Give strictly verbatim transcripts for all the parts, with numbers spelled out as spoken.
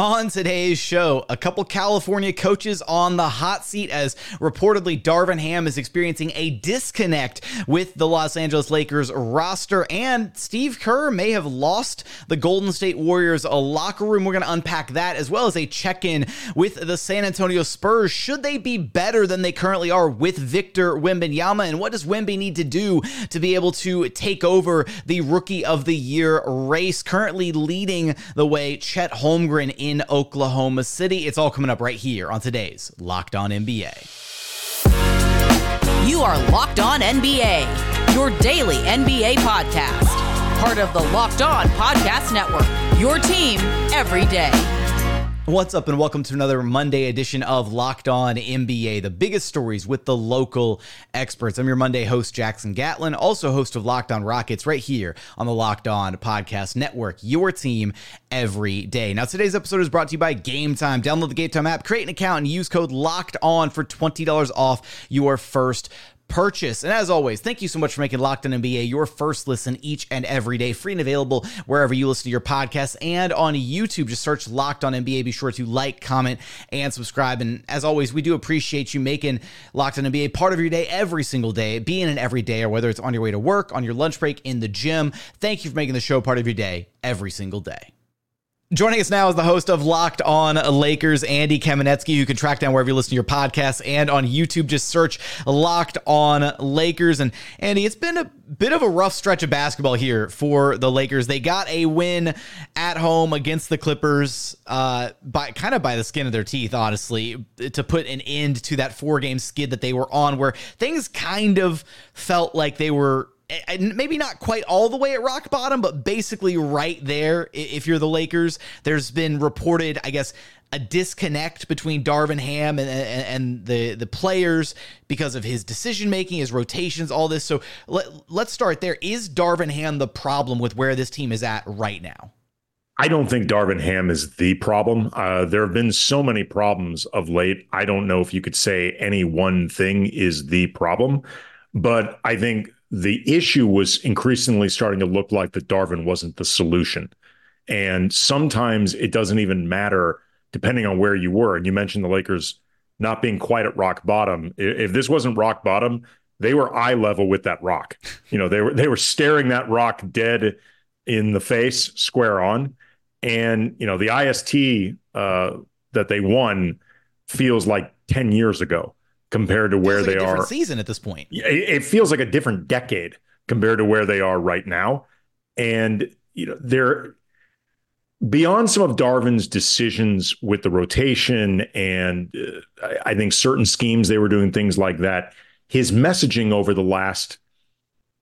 On today's show, a couple California coaches on the hot seat as reportedly Darvin Ham is experiencing a disconnect with the Los Angeles Lakers roster, and Steve Kerr may have lost the Golden State Warriors a locker room. We're going to unpack that as well as a check-in with the San Antonio Spurs. Should they be better than they currently are with Victor Wembanyama, and what does Wemby need to do to be able to take over the Rookie of the Year race? Currently leading the way, Chet Holmgren in in Oklahoma City. It's all coming up right here on today's Locked On N B A. You are Locked On N B A, your daily N B A podcast. Part of the Locked On Podcast Network, your team every day. What's up, and welcome to another Monday edition of Locked On N B A, the biggest stories with the local experts. I'm your Monday host, Jackson Gatlin, also host of Locked On Rockets right here on the Locked On Podcast Network, your team every day. Now, today's episode is brought to you by Game Time. Download the Game Time app, create an account, and use code Locked On for twenty dollars off your first purchase. And as always, thank you so much for making Locked On N B A your first listen each and every day, free and available wherever you listen to your podcasts and on YouTube. Just search Locked On N B A. Be sure to like, comment, and subscribe. And as always, we do appreciate you making Locked On N B A part of your day every single day, being an every day, or whether it's on your way to work, on your lunch break, in the gym. Thank you for making the show part of your day every single day. Joining us now is the host of Locked On Lakers, Andy Kamenetzky, who you can track down wherever you listen to your podcasts and on YouTube. Just search Locked On Lakers. And Andy, it's been a bit of a rough stretch of basketball here for the Lakers. They got a win at home against the Clippers uh, by kind of by the skin of their teeth, honestly, to put an end to that four-game skid that they were on, where things kind of felt like they were and maybe not quite all the way at rock bottom, but basically right there. If you're the Lakers, there's been reported, I guess, a disconnect between Darvin Ham and, and, and the, the players because of his decision-making, his rotations, all this. So let, let's start there. Is Darvin Ham the problem with where this team is at right now? I don't think Darvin Ham is the problem. Uh, there have been so many problems of late. I don't know if you could say any one thing is the problem, but I think the issue was increasingly starting to look like that Darvin wasn't the solution. And sometimes it doesn't even matter depending on where you were. And you mentioned the Lakers not being quite at rock bottom. If this wasn't rock bottom, they were eye level with that rock. You know, they were they were staring that rock dead in the face, square on. And, you know, the I S T uh, that they won feels like ten years ago compared to where they are. It's a different season at this point. It feels like a different decade compared to where they are right now. And, you know, they're beyond some of Darvin's decisions with the rotation. And uh, I think certain schemes, they were doing things like that. His messaging over the last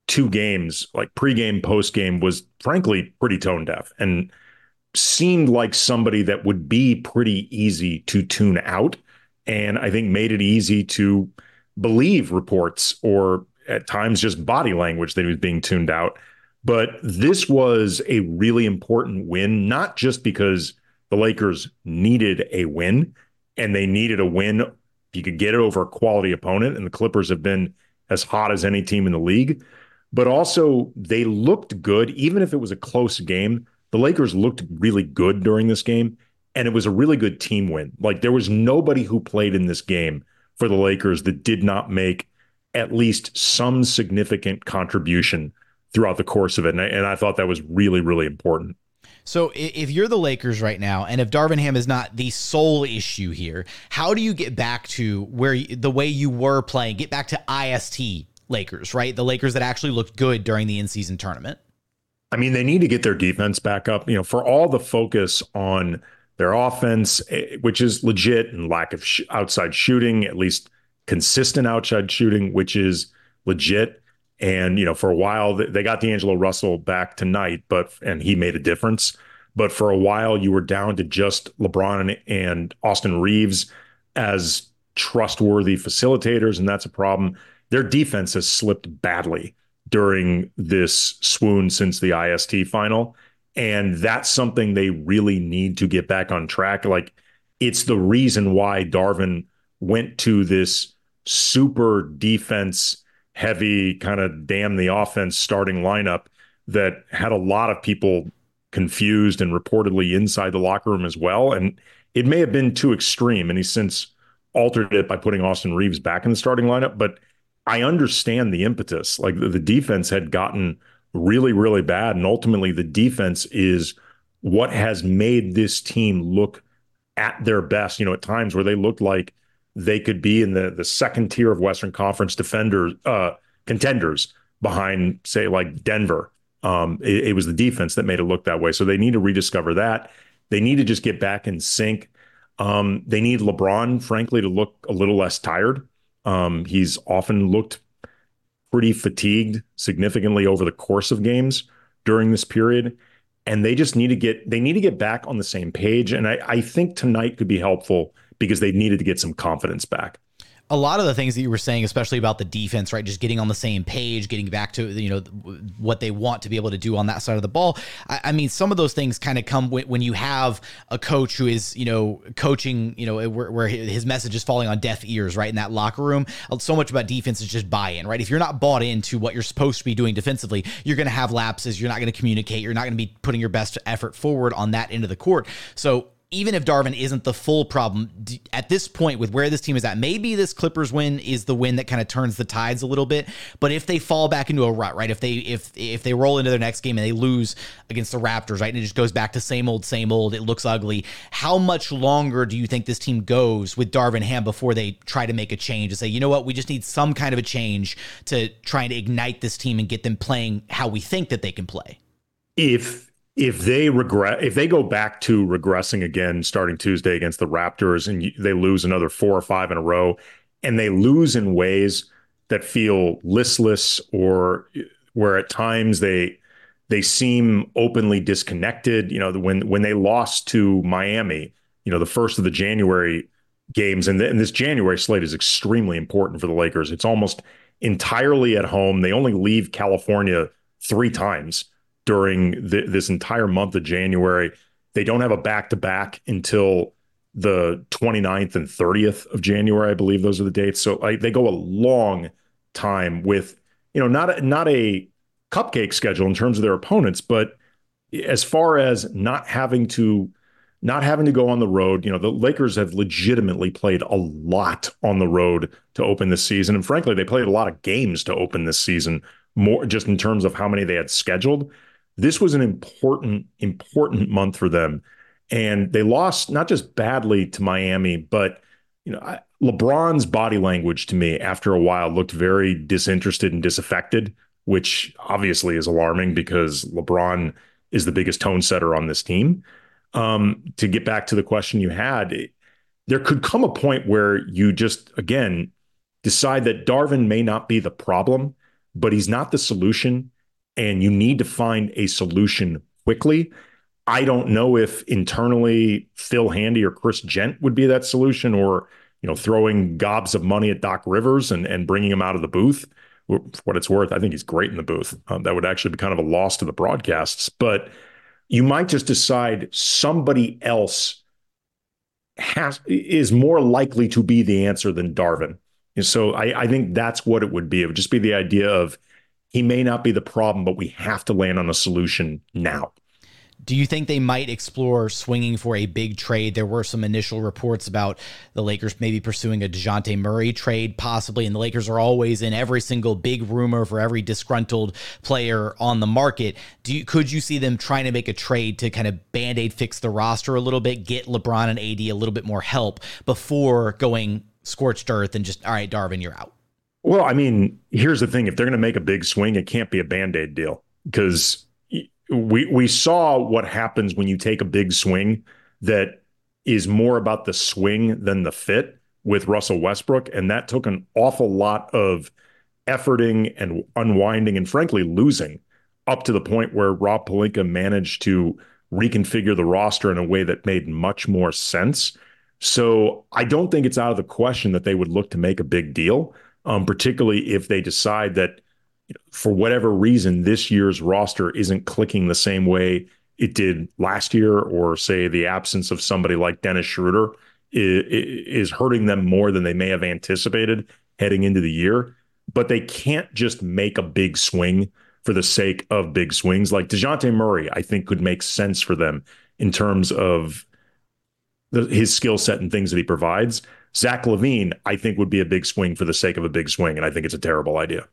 two games, like pregame, postgame, was frankly pretty tone deaf and seemed like somebody that would be pretty easy to tune out. And I think made it easy to believe reports or at times just body language that he was being tuned out. But this was a really important win, not just because the Lakers needed a win and they needed a win. You could get it over a quality opponent, and the Clippers have been as hot as any team in the league, but also they looked good. Even if it was a close game, the Lakers looked really good during this game. And it was a really good team win. Like, there was nobody who played in this game for the Lakers that did not make at least some significant contribution throughout the course of it. And I, and I thought that was really, really important. So if you're the Lakers right now, and if Darvin Ham is not the sole issue here, how do you get back to where you, the way you were playing, get back to I S T Lakers, right? The Lakers that actually looked good during the in-season tournament. I mean, they need to get their defense back up. You know, for all the focus on their offense, which is legit, and lack of sh- outside shooting, at least consistent outside shooting, which is legit. And, you know, for a while, they got D'Angelo Russell back tonight, but and he made a difference. But for a while, you were down to just LeBron and Austin Reeves as trustworthy facilitators, and that's a problem. Their defense has slipped badly during this swoon since the I S T final. And that's something they really need to get back on track. Like, it's the reason why Darvin went to this super defense heavy kind of damn the offense starting lineup that had a lot of people confused and reportedly inside the locker room as well. And it may have been too extreme, and he's since altered it by putting Austin Reeves back in the starting lineup. But I understand the impetus. Like, the, the defense had gotten really, really bad. And ultimately, the defense is what has made this team look at their best, you know, at times where they looked like they could be in the, the second tier of Western Conference defenders, uh, contenders behind, say, like Denver. Um, it, it was the defense that made it look that way. So they need to rediscover that. They need to just get back in sync. Um, they need LeBron, frankly, to look a little less tired. Um, he's often looked pretty fatigued significantly over the course of games during this period. And they just need to get they need to get back on the same page. And I, I think tonight could be helpful because they needed to get some confidence back. A lot of the things that you were saying, especially about the defense, right? Just getting on the same page, getting back to, you know, what they want to be able to do on that side of the ball. I, I mean, some of those things kind of come when, when you have a coach who is, you know, coaching, you know, where, where his message is falling on deaf ears, right? In that locker room. So much about defense is just buy-in, right? If you're not bought into what you're supposed to be doing defensively, you're going to have lapses. You're not going to communicate. You're not going to be putting your best effort forward on that end of the court. So even if Darvin isn't the full problem at this point with where this team is at, maybe this Clippers win is the win that kind of turns the tides a little bit. But if they fall back into a rut, right, if they if if they roll into their next game and they lose against the Raptors, right, and it just goes back to same old, same old, it looks ugly. How much longer do you think this team goes with Darvin Ham before they try to make a change and say, you know what, we just need some kind of a change to try to ignite this team and get them playing how we think that they can play? If If they regret, if they go back to regressing again starting Tuesday against the Raptors and they lose another four or five in a row, and they lose in ways that feel listless or where at times they they seem openly disconnected, you know, when when they lost to Miami, you know, the first of the January games, and, th- and this January slate is extremely important for the Lakers. It's almost entirely at home. They only leave California three times during the, this entire month of January. They don't have a back-to-back until the twenty-ninth and thirtieth of January, I believe those are the dates. So like, they go a long time with, you know, not a, not a cupcake schedule in terms of their opponents, but as far as not having to not having to go on the road, you know, the Lakers have legitimately played a lot on the road to open this season. And frankly, they played a lot of games to open this season, more just in terms of how many they had scheduled. This was an important, important month for them. And they lost not just badly to Miami, but, you know, I, LeBron's body language to me after a while looked very disinterested and disaffected, which obviously is alarming because LeBron is the biggest tone setter on this team. Um, to get back to the question you had, it, there could come a point where you just, again, decide that Darvin may not be the problem, but he's not the solution. And you need to find a solution quickly. I don't know if internally Phil Handy or Chris Gent would be that solution, or, you know, throwing gobs of money at Doc Rivers and, and bringing him out of the booth. For what it's worth, I think he's great in the booth. Um, that would actually be kind of a loss to the broadcasts. But you might just decide somebody else has, is more likely to be the answer than Darvin. And so I, I think that's what it would be. It would just be the idea of, he may not be the problem, but we have to land on a solution now. Do you think they might explore swinging for a big trade? There were some initial reports about the Lakers maybe pursuing a DeJounte Murray trade, possibly. And the Lakers are always in every single big rumor for every disgruntled player on the market. Do you, could you see them trying to make a trade to kind of Band-Aid fix the roster a little bit, get LeBron and A D a little bit more help before going scorched earth and just, all right, Darvin, you're out? Well, I mean, here's the thing. If they're going to make a big swing, it can't be a Band-Aid deal, because we we saw what happens when you take a big swing that is more about the swing than the fit with Russell Westbrook. And that took an awful lot of efforting and unwinding and, frankly, losing up to the point where Rob Pelinka managed to reconfigure the roster in a way that made much more sense. So I don't think it's out of the question that they would look to make a big deal. Um, particularly if they decide that, you know, for whatever reason, this year's roster isn't clicking the same way it did last year, or say the absence of somebody like Dennis Schroeder is, is hurting them more than they may have anticipated heading into the year. But they can't just make a big swing for the sake of big swings. Like DeJounte Murray, I think, could make sense for them in terms of the, his skill set and things that he provides. Zach LaVine, I think, would be a big swing for the sake of a big swing, and I think it's a terrible idea.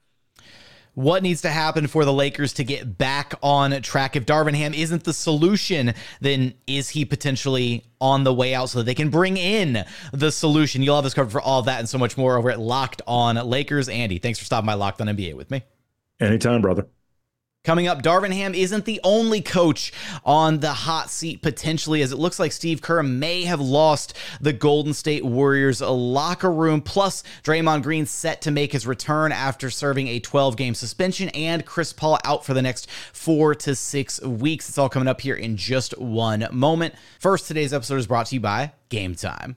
What needs to happen for the Lakers to get back on track? If Darvin Ham isn't the solution, then is he potentially on the way out so that they can bring in the solution? You'll have us covered for all that and so much more over at Locked On Lakers. Andy, thanks for stopping by Locked On N B A with me. Anytime, brother. Coming up, Darvin Ham isn't the only coach on the hot seat potentially, as it looks like Steve Kerr may have lost the Golden State Warriors locker room. Plus, Draymond Green set to make his return after serving a twelve-game suspension, and Chris Paul out for the next four to six weeks. It's all coming up here in just one moment. First, today's episode is brought to you by Game Time.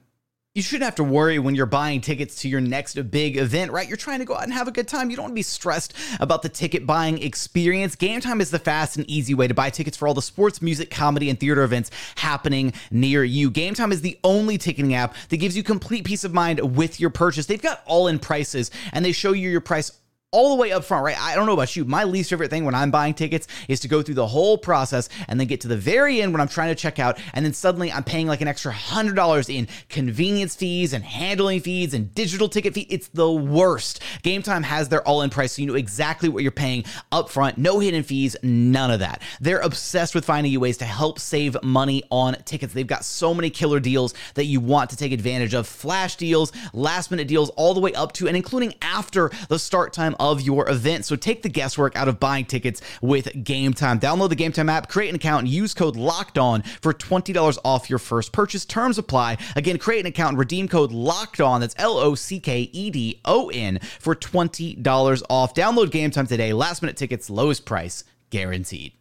You shouldn't have to worry when you're buying tickets to your next big event, right? You're trying to go out and have a good time. You don't want to be stressed about the ticket buying experience. Game Time is the fast and easy way to buy tickets for all the sports, music, comedy, and theater events happening near you. Game Time is the only ticketing app that gives you complete peace of mind with your purchase. They've got all-in prices, and they show you your price all the way up front, right? I don't know about you. My least favorite thing when I'm buying tickets is to go through the whole process and then get to the very end when I'm trying to check out, and then suddenly I'm paying like an extra one hundred dollars in convenience fees and handling fees and digital ticket fees. It's the worst. Game Time has their all-in price, so you know exactly what you're paying up front. No hidden fees, none of that. They're obsessed with finding you ways to help save money on tickets. They've got so many killer deals that you want to take advantage of. Flash deals, last-minute deals, all the way up to and including after the start time of of your event. So take the guesswork out of buying tickets with Game Time. Download the Game Time app, create an account, and use code Locked On for twenty dollars off your first purchase. Terms apply. Again, create an account and redeem code Locked On. That's L O C K E D O N for twenty dollars off. Download Game Time today. Last minute tickets, lowest price guaranteed.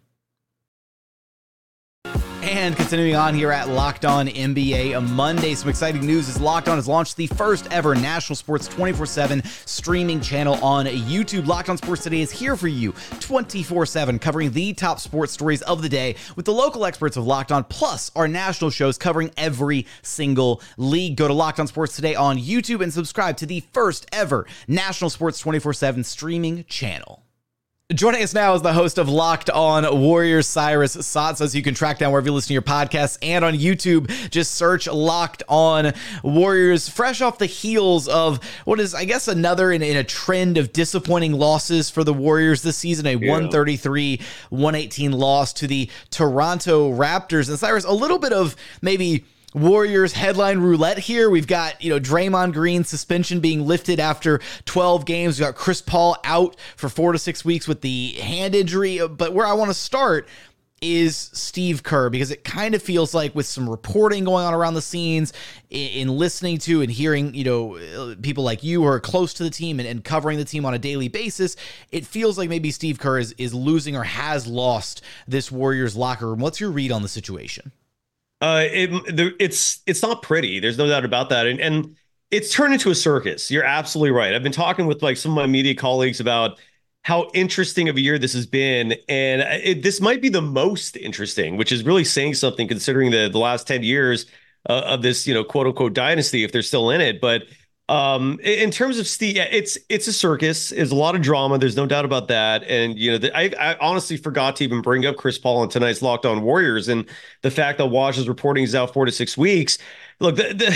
And continuing on here at Locked On N B A Monday, some exciting news is Locked On has launched the first ever national sports twenty-four seven streaming channel on YouTube. Locked On Sports Today is here for you twenty-four seven, covering the top sports stories of the day with the local experts of Locked On, plus our national shows covering every single league. Go to Locked On Sports Today on YouTube and subscribe to the first ever national sports twenty-four seven streaming channel. Joining us now is the host of Locked On Warriors, Cyrus Satsos. You can track down wherever you listen to your podcasts and on YouTube. Just search Locked On Warriors. Fresh off the heels of what is, I guess, another in, in a trend of disappointing losses for the Warriors this season, a one thirty-three one eighteen loss to the Toronto Raptors. And Cyrus, a little bit of maybe Warriors headline roulette here. We've got, you know, Draymond Green's suspension being lifted after twelve games. We've got Chris Paul out for four to six weeks with the hand injury. But where I want to start is Steve Kerr, because it kind of feels like with some reporting going on around the scenes, in listening to and hearing, you know, people like you who are close to the team and, and covering the team on a daily basis, it feels like maybe Steve Kerr is, is losing or has lost this Warriors locker room. What's your read on the situation? Uh, it, there, it's it's not pretty. There's no doubt about that. And and it's turned into a circus. You're absolutely right. I've been talking with like some of my media colleagues about how interesting of a year this has been. And it, this might be the most interesting, which is really saying something considering the, the last ten years uh, of this, you know, quote unquote dynasty, if they're still in it. But um, in terms of Steve, it's it's a circus. There's a lot of drama. There's no doubt about that. And, you know, the, I, I honestly forgot to even bring up Chris Paul on tonight's Locked On Warriors. And the fact that Wash's reporting is out four to six weeks. Look, the,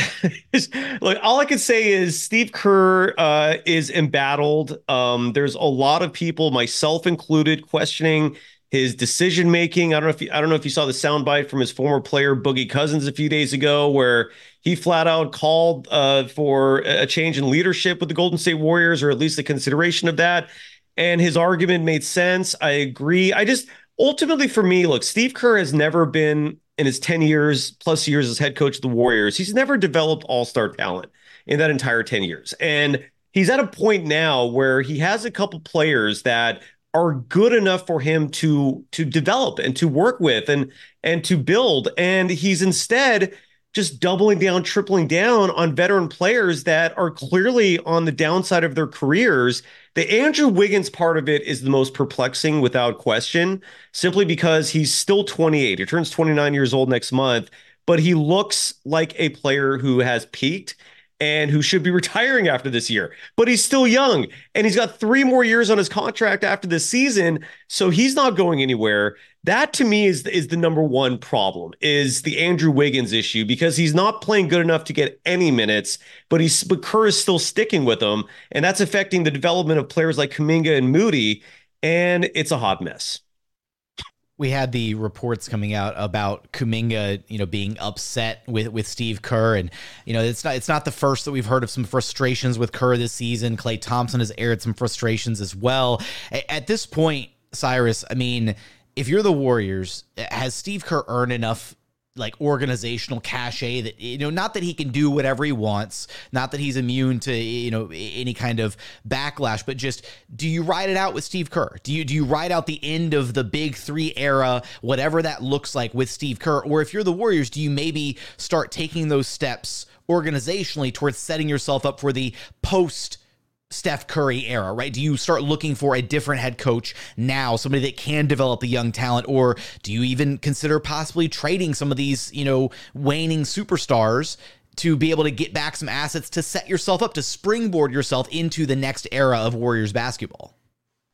the, look, all I can say is Steve Kerr uh, is embattled. Um, there's a lot of people, myself included, questioning his decision making. I don't know if you, I don't know if you saw the soundbite from his former player Boogie Cousins a few days ago, where he flat out called uh, for a change in leadership with the Golden State Warriors, or at least the consideration of that. And his argument made sense. I agree. I just ultimately, for me, look, Steve Kerr has never been, in his ten years plus years as head coach of the Warriors, he's never developed all-star talent in that entire ten years. And he's at a point now where he has a couple players that are good enough for him to to develop and to work with and and to build. And he's instead just doubling down, tripling down on veteran players that are clearly on the downside of their careers. The Andrew Wiggins part of it is the most perplexing without question, simply because he's still twenty-eight. He turns twenty-nine years old next month, but he looks like a player who has peaked. and who should be retiring after this year, but he's still young and he's got three more years on his contract after this season. So he's not going anywhere. That to me is, is the number one problem, is the Andrew Wiggins issue, because he's not playing good enough to get any minutes, but he's, but Kerr is still sticking with him. And that's affecting the development of players like Kuminga and Moody. And it's a hot mess. We had the reports coming out about Kuminga, you know, being upset with, with Steve Kerr. And, you know, it's not it's not the first that we've heard of some frustrations with Kerr this season. Klay Thompson has aired some frustrations as well. A- at this point, Cyrus, I mean, if you're the Warriors, has Steve Kerr earned enough like organizational cachet that, you know, not that he can do whatever he wants, not that he's immune to, you know, any kind of backlash, but just, do you ride it out with Steve Kerr? Do you, do you ride out the end of the big three era, whatever that looks like, with Steve Kerr? Or if you're the Warriors, do you maybe start taking those steps organizationally towards setting yourself up for the post Steph Curry era, right? Do you start looking for a different head coach now, somebody that can develop the young talent, or do you even consider possibly trading some of these, you know, waning superstars to be able to get back some assets to set yourself up, to springboard yourself into the next era of Warriors basketball?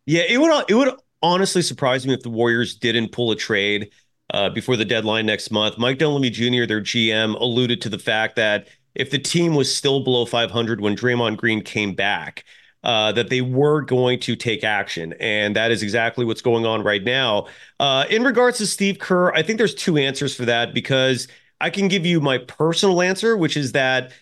Yeah, it would it would honestly surprise me if the Warriors didn't pull a trade uh, before the deadline next month. Mike Dunleavy Junior, their G M, alluded to the fact that if the team was still below five hundred when Draymond Green came back, uh, that they were going to take action. And that is exactly what's going on right now. Uh, in regards to Steve Kerr, I think there's two answers for that, because I can give you my personal answer, which is that,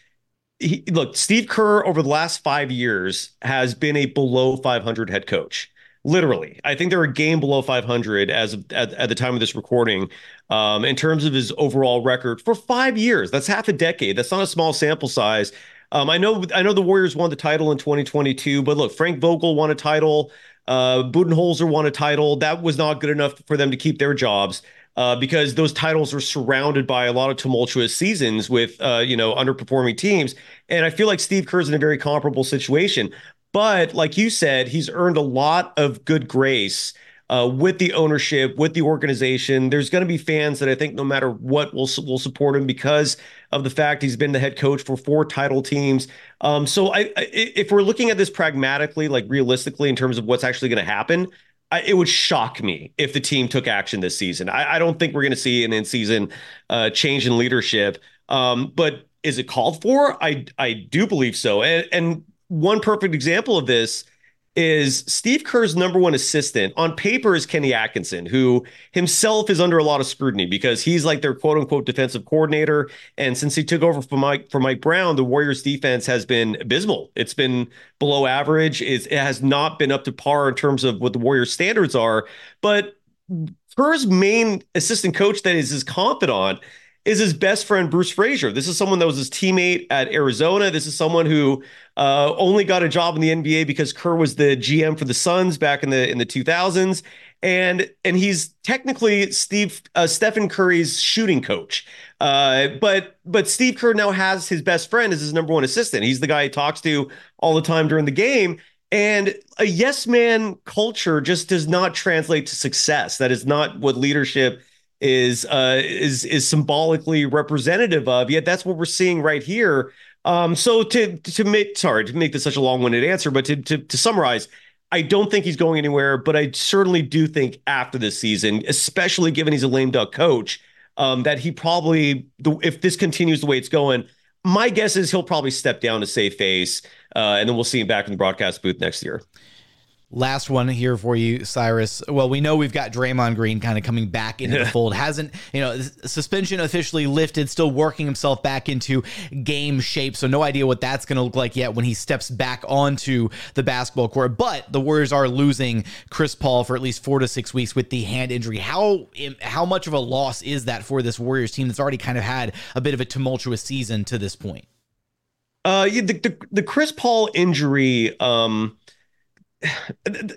he, look, Steve Kerr over the last five years has been a below five hundred head coach. Literally, I think they're a game below five hundred as of, at, at the time of this recording, um, in terms of his overall record for five years. That's half a decade. That's not a small sample size. Um, I know I know the Warriors won the title in twenty twenty-two, but look, Frank Vogel won a title. Uh, Budenholzer won a title. That was not good enough for them to keep their jobs, uh, because those titles were surrounded by a lot of tumultuous seasons with, uh, you know, underperforming teams. And I feel like Steve Kerr's in a very comparable situation. But like you said, he's earned a lot of good grace uh, with the ownership, with the organization. There's going to be fans that I think no matter what will will support him because of the fact he's been the head coach for four title teams. Um, so I, I, if we're looking at this pragmatically, like realistically, in terms of what's actually going to happen, I, it would shock me if the team took action this season. I, I don't think we're going to see an in-season uh, change in leadership. Um, but is it called for? I I do believe so. And and. One perfect example of this is Steve Kerr's number one assistant on paper is Kenny Atkinson, who himself is under a lot of scrutiny because he's like their quote unquote defensive coordinator. And since he took over for Mike, for Mike Brown, the Warriors defense has been abysmal. It's been below average. It's, it has not been up to par in terms of what the Warriors standards are. But Kerr's main assistant coach that is his confidant is his best friend, Bruce Frazier. This is someone that was his teammate at Arizona. This is someone who uh, only got a job in the N B A because Kerr was the G M for the Suns back in the in the two thousands. And and he's technically Steve uh, Stephen Curry's shooting coach. Uh, but but Steve Kerr now has his best friend as his number one assistant. He's the guy he talks to all the time during the game. And a yes man culture just does not translate to success. That is not what leadership is uh is is symbolically representative of, yet that's what we're seeing right here. Um so to to make sorry to make this such a long-winded answer, but to to, to summarize, I don't think he's going anywhere, but I certainly do think after this season, especially given he's a lame duck coach, um that he probably, if this continues the way it's going, my guess is he'll probably step down to save face, uh and then we'll see him back in the broadcast booth next year. Last one here for you, Cyrus. Well, we know we've got Draymond Green kind of coming back into the fold. Hasn't, you know, suspension officially lifted, still working himself back into game shape. So no idea what that's going to look like yet when he steps back onto the basketball court. But the Warriors are losing Chris Paul for at least four to six weeks with the hand injury. How how much of a loss is that for this Warriors team that's already kind of had a bit of a tumultuous season to this point? Uh, the, the, the Chris Paul injury... Um...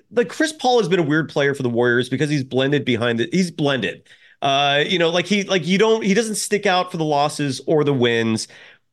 Like Chris Paul has been a weird player for the Warriors because he's blended behind the he's blended. Uh, you know, like he like you don't he doesn't stick out for the losses or the wins.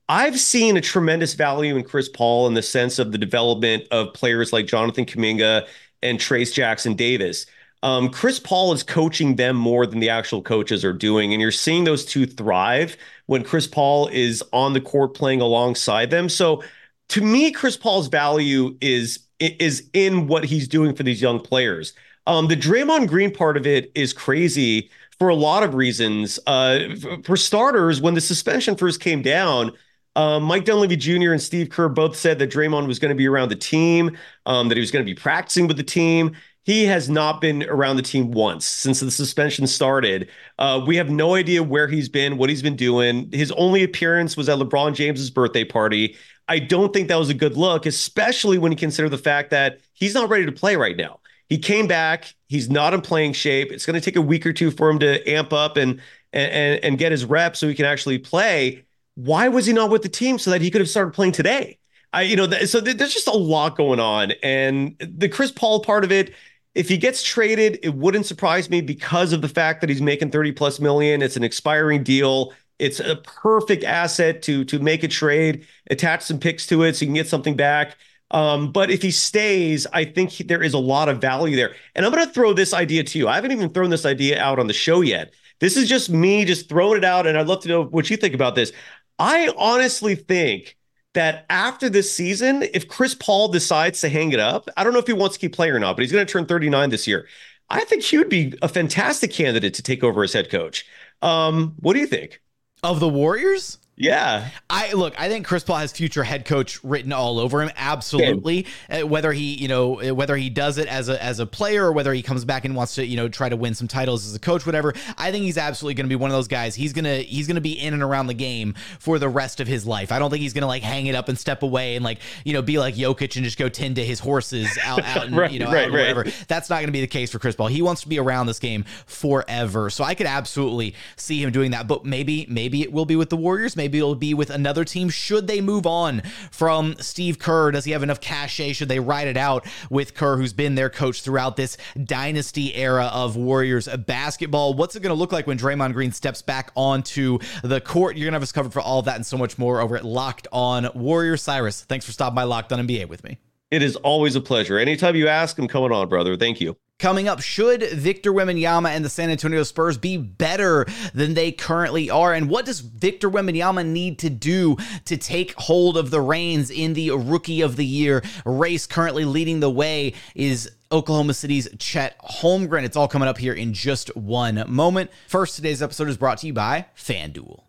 I've seen a tremendous value in Chris Paul in the sense of the development of players like Jonathan Kuminga and Trace Jackson Davis. Um, Chris Paul is coaching them more than the actual coaches are doing. And you're seeing those two thrive when Chris Paul is on the court playing alongside them. So to me, Chris Paul's value is is in what he's doing for these young players. Um, the Draymond Green part of it is crazy for a lot of reasons. Uh, for starters, when the suspension first came down, uh, Mike Dunleavy Junior and Steve Kerr both said that Draymond was going to be around the team, um, that he was going to be practicing with the team. He has not been around the team once since the suspension started. Uh, we have no idea where he's been, what he's been doing. His only appearance was at LeBron James's birthday party. I don't think that was a good look, especially when you consider the fact that he's not ready to play right now. He came back. He's not in playing shape. It's going to take a week or two for him to amp up and, and, and get his reps so he can actually play. Why was he not with the team so that he could have started playing today? I, you know, th- so th- there's just a lot going on. And the Chris Paul part of it, if he gets traded, it wouldn't surprise me because of the fact that he's making thirty plus million. It's an expiring deal. It's a perfect asset to, to make a trade, attach some picks to it so you can get something back. Um, but if he stays, I think he, there is a lot of value there. And I'm going to throw this idea to you. I haven't even thrown this idea out on the show yet. This is just me just throwing it out, and I'd love to know what you think about this. I honestly think that after this season, if Chris Paul decides to hang it up, I don't know if he wants to keep playing or not, but he's going to turn thirty-nine this year. I think he would be a fantastic candidate to take over as head coach. Um, what do you think? Of the Warriors? Yeah. I look, I think Chris Paul has future head coach written all over him. Absolutely. Damn. Whether he, you know, whether he does it as a, as a player or whether he comes back and wants to, you know, try to win some titles as a coach, whatever. I think he's absolutely going to be one of those guys. He's going to, he's going to be in and around the game for the rest of his life. I don't think he's going to like hang it up and step away and like, you know, be like Jokic and just go tend to his horses out, out and, right, you know, right, out and right. whatever. That's not going to be the case for Chris Paul. He wants to be around this game forever. So I could absolutely see him doing that, but maybe, maybe it will be with the Warriors. Maybe Maybe it'll be with another team. Should they move on from Steve Kerr? Does he have enough cachet? Should they ride it out with Kerr, who's been their coach throughout this dynasty era of Warriors basketball? What's it going to look like when Draymond Green steps back onto the court? You're going to have us covered for all of that and so much more over at Locked On Warriors. Cyrus, thanks for stopping by Locked On N B A with me. It is always a pleasure. Anytime you ask, I'm coming on, brother. Thank you. Coming up, should Victor Wembanyama and the San Antonio Spurs be better than they currently are? And what does Victor Wembanyama need to do to take hold of the reins in the Rookie of the Year race? Currently leading the way is Oklahoma City's Chet Holmgren. It's all coming up here in just one moment. First, today's episode is brought to you by FanDuel.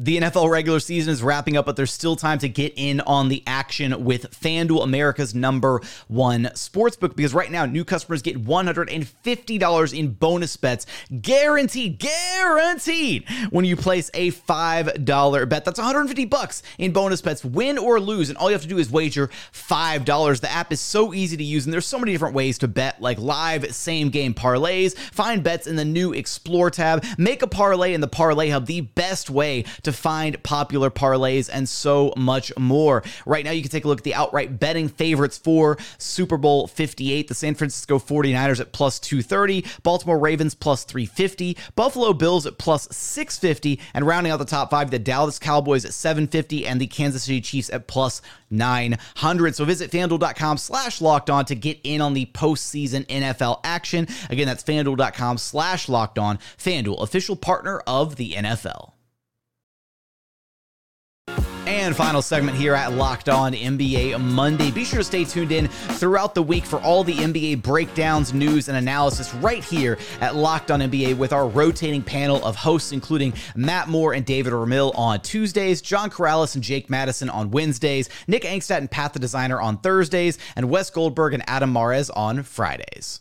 The N F L regular season is wrapping up, but there's still time to get in on the action with FanDuel, America's number one sportsbook, because right now new customers get one hundred fifty dollars in bonus bets guaranteed, guaranteed when you place a five dollar bet. That's one hundred fifty bucks in bonus bets, win or lose, and all you have to do is wager five dollars. The app is so easy to use, and there's so many different ways to bet, like live same-game parlays, find bets in the new Explore tab, make a parlay in the Parlay Hub, the best way to to find popular parlays, and so much more. Right now, you can take a look at the outright betting favorites for Super Bowl fifty-eight. The San Francisco forty-niners at plus two thirty, Baltimore Ravens plus three fifty, Buffalo Bills at plus six fifty, and rounding out the top five, the Dallas Cowboys at seven fifty and the Kansas City Chiefs at plus nine hundred. So visit FanDuel.com slash locked on to get in on the postseason N F L action. Again, that's FanDuel.com slash locked on. FanDuel, official partner of the N F L. And final segment here at Locked On N B A Monday. Be sure to stay tuned in throughout the week for all the N B A breakdowns, news, and analysis right here at Locked On N B A with our rotating panel of hosts, including Matt Moore and David Ramil on Tuesdays, John Corrales and Jake Madison on Wednesdays, Nick Angstadt and Pat the Designer on Thursdays, and Wes Goldberg and Adam Mares on Fridays.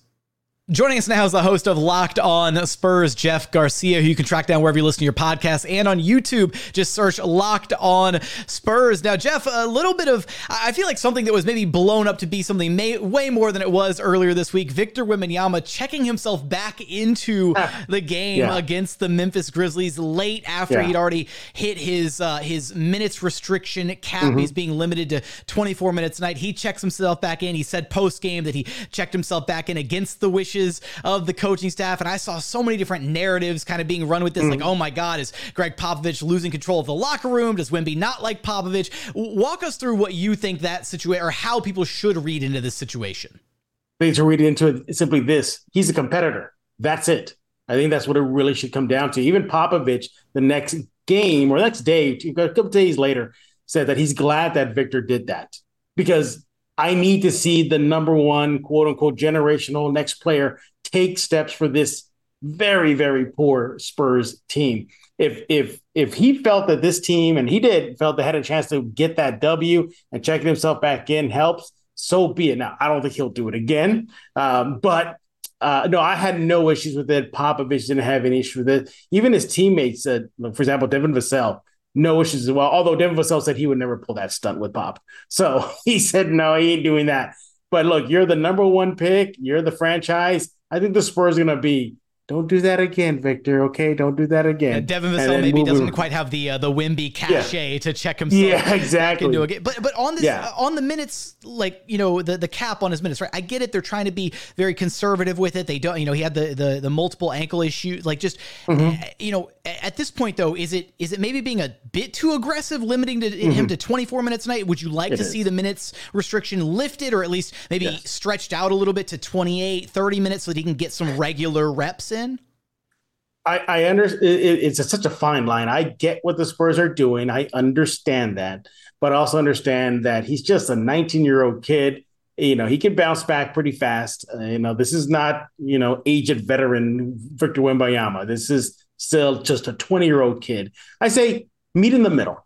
Joining us now is the host of Locked On Spurs, Jeff Garcia, who you can track down wherever you listen to your podcast and on YouTube. Just search Locked On Spurs. Now, Jeff, a little bit of, I feel like something that was maybe blown up to be something may, way more than it was earlier this week. Victor Wembanyama checking himself back into the game yeah. against the Memphis Grizzlies late after yeah. he'd already hit his uh, his minutes restriction cap. Mm-hmm. He's being limited to twenty-four minutes a night. He checks himself back in. He said post-game that he checked himself back in against the wishes of the coaching staff, and I saw so many different narratives kind of being run with this, mm-hmm. like, oh my God, is Greg Popovich losing control of the locker room? Does Wemby not like Popovich? Walk us through what you think that situation, or how people should read into this situation. things to read into it is simply this. He's a competitor. That's it. I think that's what it really should come down to. Even Popovich, the next game or next day, a couple days later, said that he's glad that Victor did that, because I need to see the number one, quote unquote, generational next player take steps for this very, very poor Spurs team. If if if he felt that this team, and he did, felt they had a chance to get that W, and checking himself back in helps, so be it. Now, I don't think he'll do it again, um, but uh, no, I had no issues with it. Popovich didn't have any issue with it. Even his teammates said, look, for example, Devin Vassell, no issues as well, although Devin Vassell said he would never pull that stunt with Pop. So he said, no, he ain't doing that. But look, you're the number one pick. You're the franchise. I think the Spurs are going to be, don't do that again, Victor, okay? Don't do that again. Yeah, Devin Vassell maybe doesn't over. quite have the uh, the Wimby cachet yeah. to check himself yeah, exactly. back into a game. But, but on this, yeah. uh, on the minutes, like, you know, the, the cap on his minutes, right? I get it. They're trying to be very conservative with it. They don't, you know, he had the the, the multiple ankle issues. Like, just, mm-hmm. uh, you know, at this point, though, is it is it maybe being a bit too aggressive, limiting to, mm-hmm. him to twenty-four minutes a night? Would you like it to is. see the minutes restriction lifted, or at least maybe yes. stretched out a little bit to twenty-eight, thirty minutes so that he can get some regular reps in? In? I, I understand it, it's a, such a fine line. I get what the Spurs are doing. I understand that, but I also understand that he's just a nineteen year old kid. You know, he can bounce back pretty fast. Uh, you know, this is not, you know, aged veteran Victor Wembanyama. This is still just a twenty year old kid. I say meet in the middle.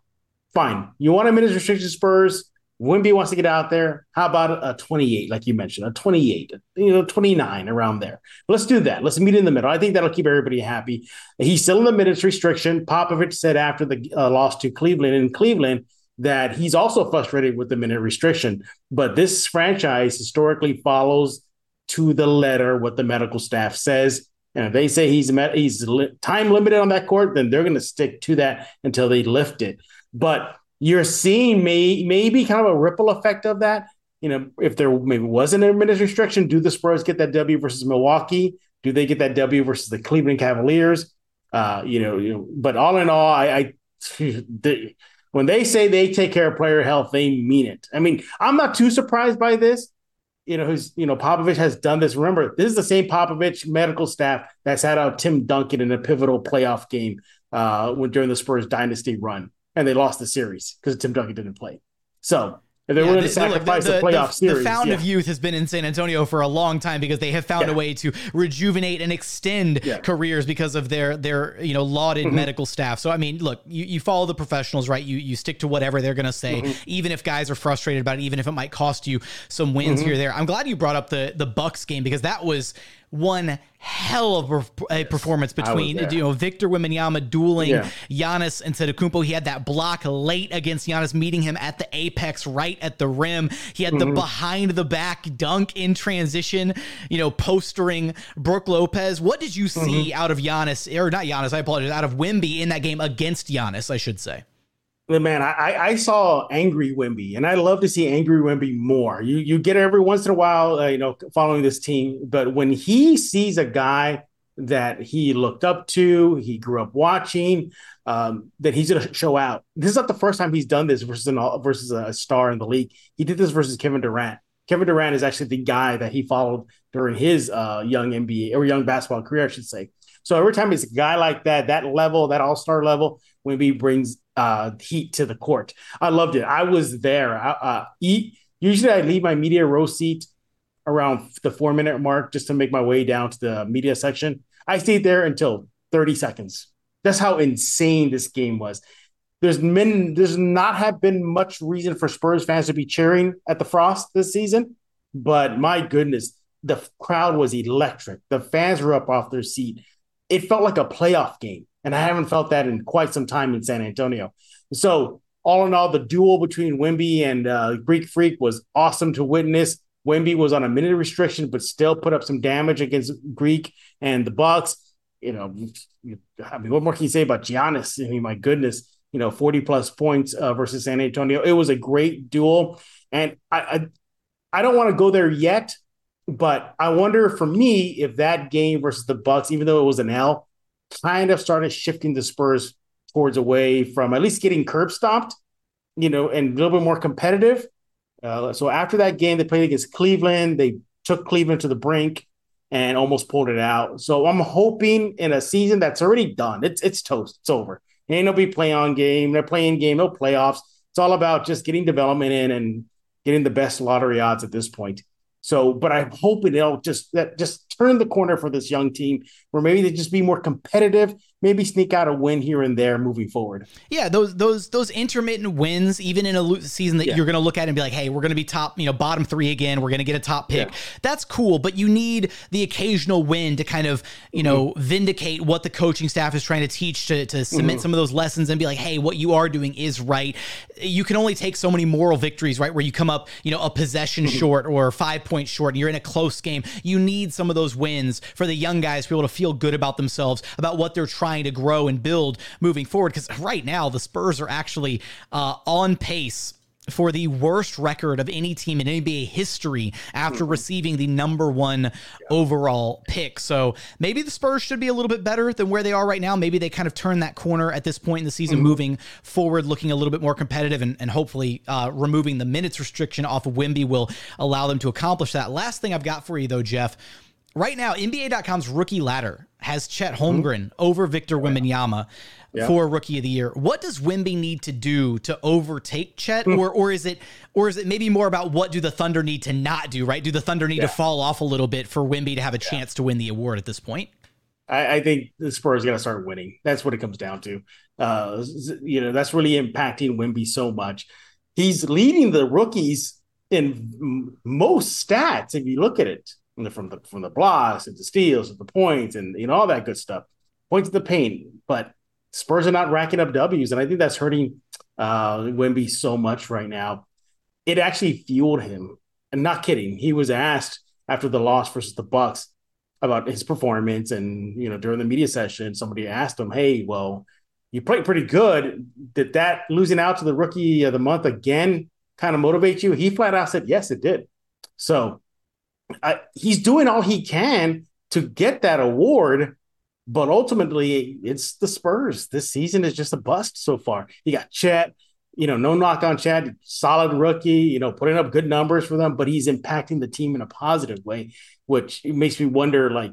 Fine. You want a minutes restriction, Spurs? Wemby wants to get out there. How about a twenty-eight, like you mentioned, a twenty-eight, you know, twenty-nine, around there. Let's do that. Let's meet in the middle. I think that'll keep everybody happy. He's still in the minutes restriction. Popovich said after the uh, loss to Cleveland in Cleveland that he's also frustrated with the minute restriction. But this franchise historically follows to the letter what the medical staff says. And if they say he's met, he's time limited on that court, then they're going to stick to that until they lift it. But you're seeing may, maybe kind of a ripple effect of that. You know, if there maybe wasn't a minutes restriction, do the Spurs get that W versus Milwaukee? Do they get that W versus the Cleveland Cavaliers? Uh, you know, you know, but all in all, I, I they, when they say they take care of player health, they mean it. I mean, I'm not too surprised by this. You know, who's you know Popovich has done this. Remember, this is the same Popovich medical staff that sat out Tim Duncan in a pivotal playoff game uh, when during the Spurs dynasty run. And they lost the series because Tim Duncan didn't play. So if they yeah, were going to sacrifice the, the, the playoff the, series. The fountain yeah. of youth has been in San Antonio for a long time because they have found yeah. a way to rejuvenate and extend yeah. careers because of their, their you know, lauded mm-hmm. medical staff. So, I mean, look, you, you follow the professionals, right? You you stick to whatever they're going to say, mm-hmm. even if guys are frustrated about it, even if it might cost you some wins mm-hmm. here or there. I'm glad you brought up the the Bucks game because that was – one hell of a performance between you know Victor Wembanyama dueling yeah. Giannis Antetokounmpo. He had that block late against Giannis, meeting him at the apex, right at the rim. He had mm-hmm. the behind the back dunk in transition, you know, postering Brook Lopez. What did you see mm-hmm. out of Giannis, or not Giannis? I apologize, out of Wemby in that game against Giannis, I should say. Man, I, I saw angry Wemby, and I love to see angry Wemby more. You you get it every once in a while, uh, you know, following this team. But when he sees a guy that he looked up to, he grew up watching, um, that he's going to show out. This is not the first time he's done this versus an all, versus a star in the league. He did this versus Kevin Durant. Kevin Durant is actually the guy that he followed during his uh, young N B A or young basketball career, I should say. So every time it's a guy like that, that level, that all-star level, Wemby brings uh, heat to the court. I loved it. I was there. I, uh, eat. Usually I leave my media row seat around the four-minute mark just to make my way down to the media section. I stayed there until thirty seconds. That's how insane this game was. There's been, there's not have been much reason for Spurs fans to be cheering at the Frost this season, but my goodness, the crowd was electric. The fans were up off their seat. It felt like a playoff game, and I haven't felt that in quite some time in San Antonio. So all in all, the duel between Wemby and uh, Greek Freak was awesome to witness. Wemby was on a minute restriction, but still put up some damage against Greek and the Bucks. You know, I mean, what more can you say about Giannis? I mean, my goodness, you know, forty plus points uh, versus San Antonio. It was a great duel, and I, I, I don't want to go there yet. But I wonder, for me, if that game versus the Bucks, even though it was an L, kind of started shifting the Spurs towards away from at least getting curb stomped, you know, and a little bit more competitive. Uh, so after that game, they played against Cleveland. They took Cleveland to the brink and almost pulled it out. So I'm hoping in a season that's already done, it's it's toast, it's over. It ain't no be play on game, they're playing game, no playoffs. It's all about just getting development in and getting the best lottery odds at this point. So, but I'm hoping they'll just that just turn the corner for this young team, where maybe they just be more competitive, maybe sneak out a win here and there moving forward. Yeah, those those those intermittent wins, even in a season that yeah. you're going to look at and be like, hey, we're going to be top, you know, bottom three again. We're going to get a top pick. Yeah. That's cool, but you need the occasional win to kind of, you mm-hmm. know, vindicate what the coaching staff is trying to teach, to to cement mm-hmm. some of those lessons and be like, hey, what you are doing is right. You can only take so many moral victories, right, where you come up, you know, a possession mm-hmm. short or five points short and you're in a close game. You need some of those wins for the young guys to be able to feel good about themselves, about what they're trying to grow and build moving forward, because right now the Spurs are actually uh, on pace for the worst record of any team in N B A history after mm-hmm. receiving the number one yeah. overall pick. So maybe the Spurs should be a little bit better than where they are right now. Maybe they kind of turn that corner at this point in the season, mm-hmm. moving forward, looking a little bit more competitive, and, and hopefully uh, removing the minutes restriction off of Wemby will allow them to accomplish that. Last thing I've got for you though, Jeff, right now, N B A dot com's rookie ladder has Chet Holmgren mm-hmm. over Victor Wembanyama yeah. for Rookie of the Year. What does Wemby need to do to overtake Chet, mm-hmm. or or is it or is it maybe more about what do the Thunder need to not do? Right? Do the Thunder need yeah. to fall off a little bit for Wemby to have a yeah. chance to win the award at this point? I, I think the Spurs got to start winning. That's what it comes down to. Uh, you know, that's really impacting Wemby so much. He's leading the rookies in most stats if you look at it. From the from the blocks and the steals and the points and you know all that good stuff, points to the paint. But Spurs are not racking up W's, and I think that's hurting uh, Wemby so much right now. It actually fueled him. I'm not kidding. He was asked after the loss versus the Bucks about his performance, and you know during the media session, somebody asked him, "Hey, well, you played pretty good. Did that losing out to the Rookie of the Month again kind of motivate you?" He flat out said, "Yes, it did." So. Uh, he's doing all he can to get that award, but ultimately it's the Spurs. This season is just a bust so far. You got Chet, you know, no knock on Chet, solid rookie, you know, putting up good numbers for them, but he's impacting the team in a positive way, which makes me wonder, like,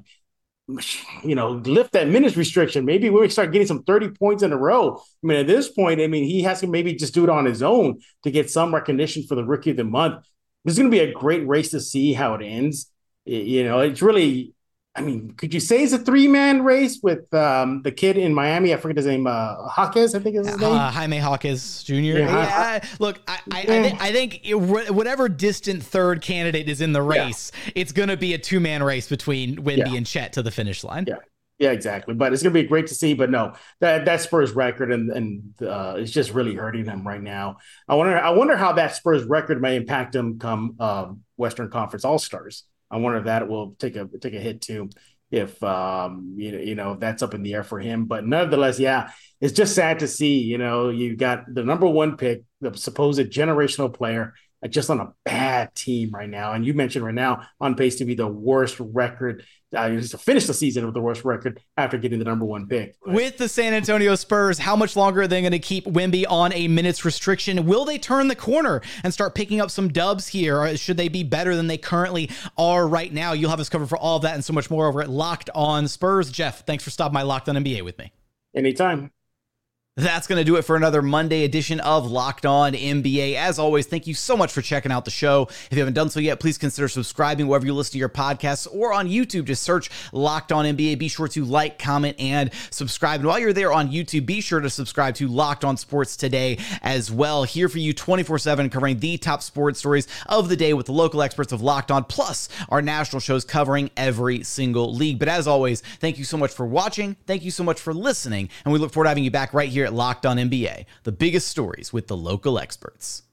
you know, lift that minutes restriction. Maybe we start getting some thirty points in a row. I mean, at this point, I mean, he has to maybe just do it on his own to get some recognition for the Rookie of the Month. It's going to be a great race to see how it ends. You know, it's really, I mean, could you say it's a three-man race with um, the kid in Miami? I forget his name. Uh, Jaquez, I think is his name. Uh, Jaime Jaquez Junior Yeah. Yeah, I, look, I, I, I, th- I think it, whatever distant third candidate is in the race, yeah. it's going to be a two-man race between Wemby yeah. and Chet to the finish line. Yeah, yeah, exactly. But it's going to be great to see. But no, that that Spurs record and and uh, it's just really hurting them right now. I wonder. I wonder how that Spurs record may impact them come um, Western Conference All Stars. I wonder if that will take a take a hit too, if um, you know you know if that's up in the air for him. But nonetheless, yeah, it's just sad to see. You know, you got the number one pick, the supposed generational player, just on a bad team right now. And you mentioned right now on pace to be the worst record, uh, just to finish the season with the worst record after getting the number one pick. But. With the San Antonio Spurs, how much longer are they going to keep Wemby on a minutes restriction? Will they turn the corner and start picking up some dubs here? Or should they be better than they currently are right now? You'll have us covered for all of that and so much more over at Locked On Spurs. Jeff, thanks for stopping by Locked On N B A with me. Anytime. That's going to do it for another Monday edition of Locked On N B A. As always, thank you so much for checking out the show. If you haven't done so yet, please consider subscribing wherever you listen to your podcasts or on YouTube. Just search Locked On N B A. Be sure to like, comment, and subscribe. And while you're there on YouTube, be sure to subscribe to Locked On Sports Today as well. Here for you twenty-four seven, covering the top sports stories of the day with the local experts of Locked On, plus our national shows covering every single league. But as always, thank you so much for watching. Thank you so much for listening. And we look forward to having you back right here at Locked On N B A, the biggest stories with the local experts.